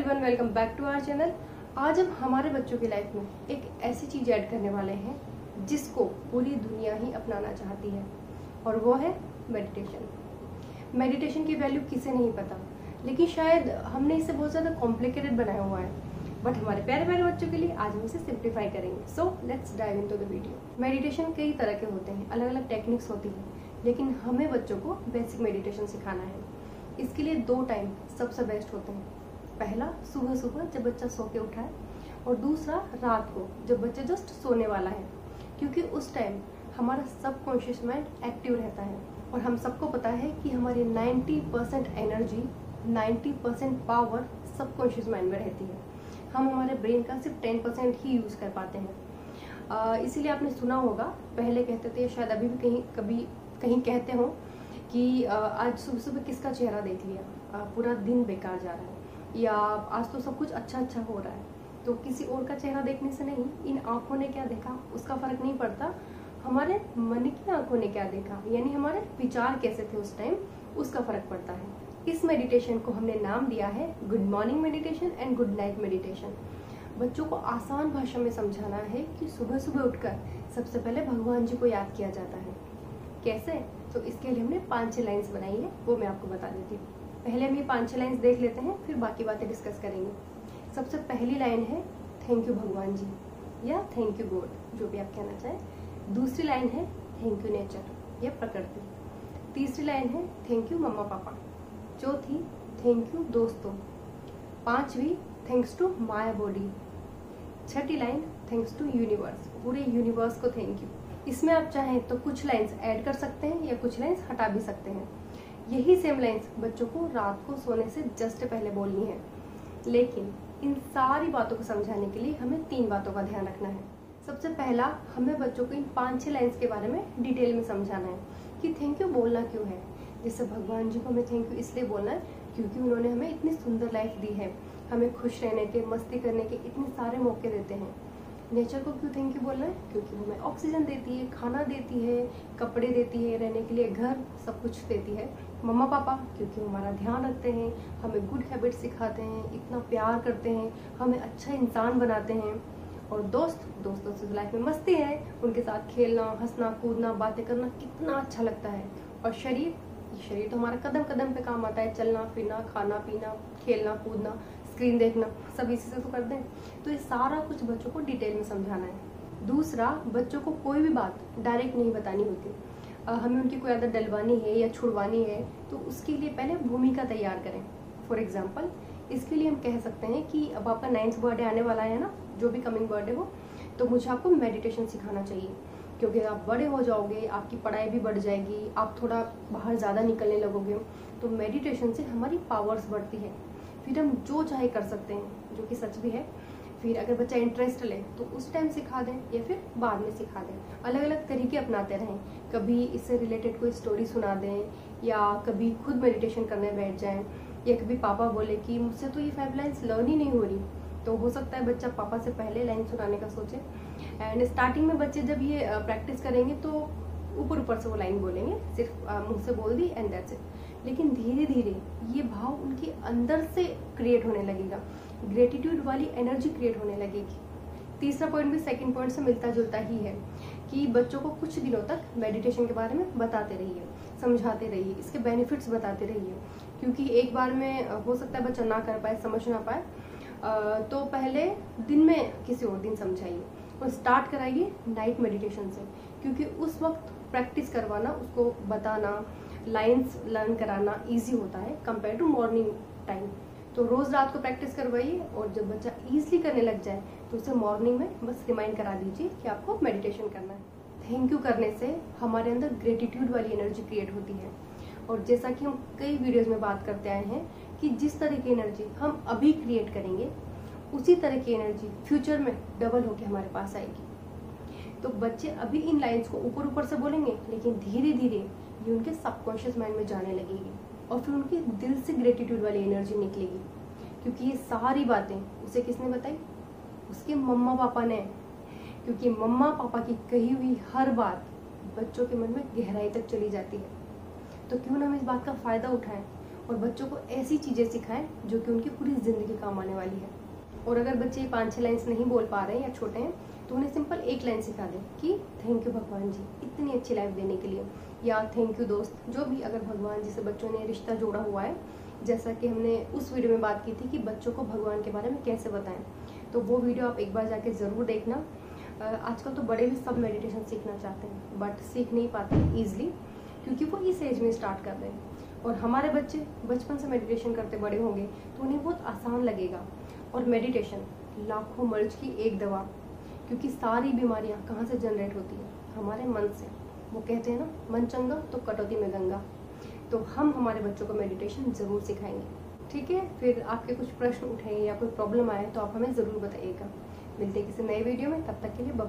Everyone, welcome back to our channel. आज हम हमारे बच्चों की लाइफ में एक ऐसी चीज़ ऐड करने वाले हैं जिसको पूरी दुनिया ही अपनाना चाहती है, और वो है मेडिटेशन। मेडिटेशन की वैल्यू किसे नहीं पता, लेकिन शायद हमने इसे बहुत ज़्यादा कॉम्प्लिकेटेड बनाया हुआ है। बट हमारे प्यारे प्यारे बच्चों के लिए आज हम इसे सिंप्लीफाई करेंगे। So let's dive into the video. Meditation कई तरह के होते हैं, अलग अलग टेक्निक्स होती हैं, लेकिन हमें बच्चों को बेसिक मेडिटेशन सिखाना है। इसके लिए दो टाइम सबसे बेस्ट होते हैं। पहला सुबह सुबह जब बच्चा सो के उठा है, और दूसरा रात को जब बच्चा जस्ट सोने वाला है, क्योंकि उस टाइम हमारा सबकॉन्शियस माइंड एक्टिव रहता है। और हम सबको पता है कि हमारी 90% एनर्जी, 90% पावर सबकॉन्शियस माइंड में रहती है। हम हमारे ब्रेन का सिर्फ 10% ही यूज़ कर पाते हैं। इसीलिए आपने सुना होगा, पहले कहते थे, शायद अभी भी कहीं कहते हों कि आज सुबह सुबह किसका चेहरा देख लिया, पूरा दिन बेकार जा रहा है, या आज तो सब कुछ अच्छा अच्छा हो रहा है। तो किसी और का चेहरा देखने से नहीं, इन आँखों ने क्या देखा उसका फर्क नहीं पड़ता, हमारे मन की आँखों ने क्या देखा, यानी हमारे विचार कैसे थे उस टाइम, उसका फर्क पड़ता है। इस मेडिटेशन को हमने नाम दिया है good morning meditation and good night meditation. बच्चों को आसान भाषा में समझाना है कि सुबह सुबह उठकर सबसे पहले भगवान जी को याद किया जाता है। कैसे? तो इसके लिए हमने 5-6 लाइन्स बनाई है, वो मैं आपको बता देती हूँ। पहले हम ये 5-6 लाइन्स देख लेते हैं, फिर बाकी बातें डिस्कस करेंगे। सबसे पहली लाइन है थैंक यू भगवान जी, या थैंक यू गॉड, जो भी आप कहना चाहें। दूसरी लाइन है थैंक यू नेचर, या प्रकृति। तीसरी लाइन है थैंक यू मम्मा पापा। चौथी थैंक यू दोस्तों। पांचवी थैंक्स टू माय बॉडी। छठी लाइन थैंक्स टू यूनिवर्स, पूरे यूनिवर्स को थैंक यू। इसमें आप चाहें तो कुछ लाइन्स ऐड कर सकते हैं या कुछ लाइन्स हटा भी सकते हैं। यही सेम लाइन्स बच्चों को रात को सोने से जस्ट पहले बोलनी है। लेकिन इन सारी बातों को समझाने के लिए हमें 3 बातों का ध्यान रखना है। सबसे पहला, हमें बच्चों को इन 5-6 लाइन्स के बारे में डिटेल में समझाना है कि थैंक यू बोलना क्यों है। जैसे भगवान जी को हमें थैंक यू इसलिए बोलना है क्योंकि उन्होंने हमें इतनी सुंदर लाइफ दी है, हमें खुश रहने के, मस्ती करने के इतने सारे मौके देते हैं। नेचर को क्यों थैंक यू बोलना है? क्योंकि वो हमें ऑक्सीजन देती है, खाना देती है, कपड़े देती है, रहने के लिए घर, सब कुछ देती है। मम्मा पापा, क्योंकि हमारा ध्यान रखते हैं, हमें गुड हैबिट सिखाते हैं, इतना प्यार करते हैं, हमें अच्छा इंसान बनाते हैं। और दोस्त, दोस्तों से लाइफ में मस्ती है, उनके साथ खेलना, हंसना, कूदना, बातें करना कितना अच्छा लगता है। और शरीर तो हमारा कदम कदम पे काम आता है, चलना फिरना, खाना पीना, खेलना कूदना, स्क्रीन देखना, सब इसी से तो करते हैं। तो ये सारा कुछ बच्चों को डिटेल में समझाना है। दूसरा, बच्चों को कोई भी बात डायरेक्ट नहीं बतानी होती। हमें उनकी कोई आदत डलवानी है या छुड़वानी है तो उसके लिए पहले भूमिका तैयार करें। फॉर एग्जाम्पल, इसके लिए हम कह सकते हैं कि अब आपका 9th बर्थडे आने वाला है ना, जो भी कमिंग बर्थडे हो, तो मुझे आपको मेडिटेशन सिखाना चाहिए, क्योंकि आप बड़े हो जाओगे, आपकी पढ़ाई भी बढ़ जाएगी, आप थोड़ा बाहर ज़्यादा निकलने लगोगे। तो मेडिटेशन से हमारी पावर्स बढ़ती है, फिर हम जो चाहे कर सकते हैं, जो कि सच भी है। फिर अगर बच्चा इंटरेस्ट ले तो उस टाइम सिखा दें या फिर बाद में सिखा दें। अलग अलग तरीके अपनाते रहें, कभी इससे रिलेटेड कोई स्टोरी सुना दें, या कभी खुद मेडिटेशन करने बैठ जाएं, या कभी पापा बोले कि मुझसे तो ये 5 लाइन्स लर्न ही नहीं हो रही, तो हो सकता है बच्चा पापा से पहले लाइन सुनाने का सोचे। एंड स्टार्टिंग में बच्चे जब ये प्रैक्टिस करेंगे तो ऊपर से वो लाइन बोलेंगे, सिर्फ मुंह से बोल दी एंड दैट्स इट। लेकिन धीरे धीरे ये भाव उनके अंदर से क्रिएट होने लगेगा, ग्रेटिट्यूड वाली एनर्जी क्रिएट होने लगेगी। तीसरा पॉइंट भी सेकंड पॉइंट से मिलता जुलता ही है कि बच्चों को कुछ दिनों तक मेडिटेशन के बारे में बताते रहिए, समझाते रहिए, इसके बेनिफिट्स बताते रहिए, क्योंकि एक बार में हो सकता है बच्चा ना कर पाए, समझ ना पाए। तो पहले दिन में किसी और दिन समझाइए और स्टार्ट कराइए नाइट मेडिटेशन से, क्योंकि उस वक्त प्रैक्टिस करवाना, उसको बताना, लाइन्स लर्न कराना ईजी होता है कंपेयर टू मॉर्निंग टाइम। तो रोज़ रात को प्रैक्टिस करवाइए, और जब बच्चा ईजिली करने लग जाए तो उसे मॉर्निंग में बस रिमाइंड करा दीजिए कि आपको मेडिटेशन करना है। थैंक यू करने से हमारे अंदर ग्रेटिट्यूड वाली एनर्जी क्रिएट होती है, और जैसा कि हम कई वीडियोज़ में बात करते आए हैं कि जिस तरह की एनर्जी हम अभी क्रिएट करेंगे, उसी तरह की एनर्जी फ्यूचर में डबल होकर हमारे पास आएगी। तो बच्चे अभी इन लाइन्स को ऊपर से बोलेंगे, लेकिन धीरे धीरे ये उनके सबकॉन्शियस माइंड में जाने लगेगी, और फिर उनके दिल से ग्रेटिट्यूड वाली एनर्जी निकलेगी। क्योंकि ये सारी बातें उसे किसने बताई? उसके मम्मा पापा ने, क्योंकि मम्मा पापा की कही हुई हर बात बच्चों के मन में गहराई तक चली जाती है। तो क्यों ना हम इस बात का फ़ायदा उठाएं और बच्चों को ऐसी चीज़ें सिखाएं जो कि उनकी पूरी ज़िंदगी काम आने वाली है। और अगर बच्चे 5-6 लाइन्स नहीं बोल पा रहे हैं या छोटे हैं तो उन्हें सिंपल एक लाइन सिखा दें कि थैंक यू भगवान जी इतनी अच्छी लाइफ देने के लिए, या थैंक यू दोस्त। जो भी, अगर भगवान जी से बच्चों ने रिश्ता जोड़ा हुआ है, जैसा कि हमने उस वीडियो में बात की थी कि बच्चों को भगवान के बारे में कैसे बताएं, तो वो वीडियो आप एक बार जाके ज़रूर देखना। आजकल तो बड़े भी सब मेडिटेशन सीखना चाहते हैं बट सीख नहीं पाते ईजिली, क्योंकि वो इस एज में स्टार्ट कर रहे हैं। और हमारे बच्चे बचपन से मेडिटेशन करते बड़े होंगे तो उन्हें बहुत आसान लगेगा। और मेडिटेशन लाखों मर्ज की एक दवा, क्योंकि सारी बीमारियां कहाँ से जनरेट होती हैं? हमारे मन से। वो कहते हैं ना, मन चंगा तो कटौती में गंगा। तो हम हमारे बच्चों को मेडिटेशन ज़रूर सिखाएंगे, ठीक है। फिर आपके कुछ प्रश्न उठे या कोई प्रॉब्लम आए तो आप हमें ज़रूर बताइएगा। मिलते हैं किसी नए वीडियो में, तब तक के लिए बाय।